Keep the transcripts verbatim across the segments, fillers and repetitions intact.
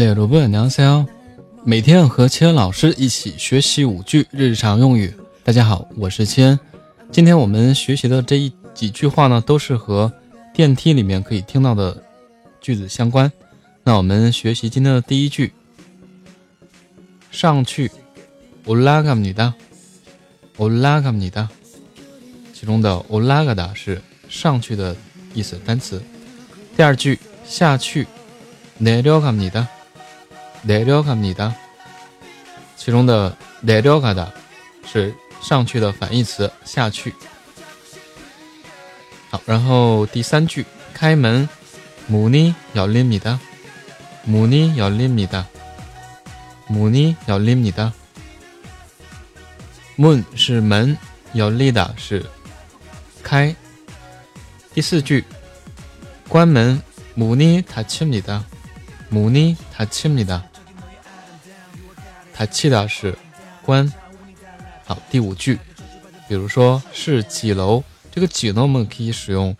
네, 여러분안녕하세요每天和千恩老师一起学习五句日常用语。大家好，我是千恩。今天我们学习的这一几句话呢，都是和电梯里面可以听到的句子相关。那我们学习今天的第一句，上去올라갑니다올라갑니다其中的올라가다是上去的意思，单词。第二句，下去내려갑니다내려갑니다其中的내려가다是上去的反义词，下去。好，然后第三句，开门문이열립니다문이열립니다문이열립니다 문是门，열리다是开。第四句，关门문이 닫힙니다문이 닫힙니다 닫히다是关。好，第五句，比如说是几楼，这个几呢我们可以使用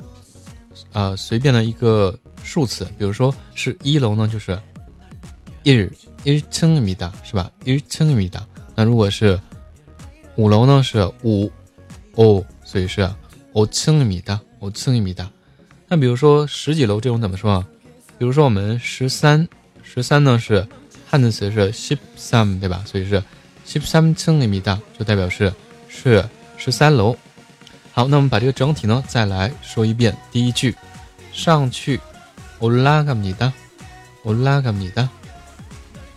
呃随便的一个数词，比如说是一楼呢就是일 일 층입니다是吧？일 층입니다那如果是五楼呢是五 오， 所以是오 층입니다 오 층입니다那比如说十几楼这种怎么说啊？比如说我们十三，十三呢是汉字词是十三，对吧？所以是十三층입니다就代表是是十三楼。好，那我们把这个整体呢再来说一遍。第一句，上去올라갑니다올라갑니다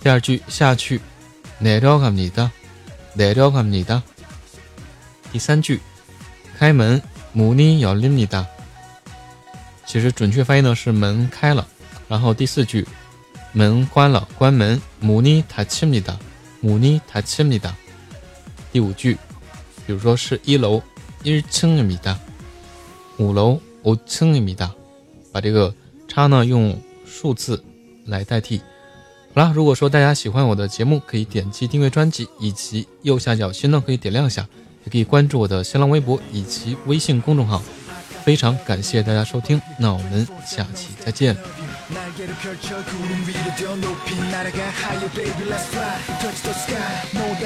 第二句，下去내려갑니다내려갑니다第三句，开门문이 열립니다其实准确翻译呢是门开了。然后第四句，门关了，关门문이 닫힙니다 문이 닫힙니다第五句，比如说是一楼일 층입니다五楼오 층입니다把这个差呢用数字来代替。好啦，如果说大家喜欢我的节目，可以点击订阅专辑，以及右下角心呢可以点亮一下，也可以关注我的新浪微博以及微信公众号。非常感谢大家收听，那我们下期再见。 날개를 펼쳐 구름 위로 더 높이 날아가 higher baby let's fly touch the sky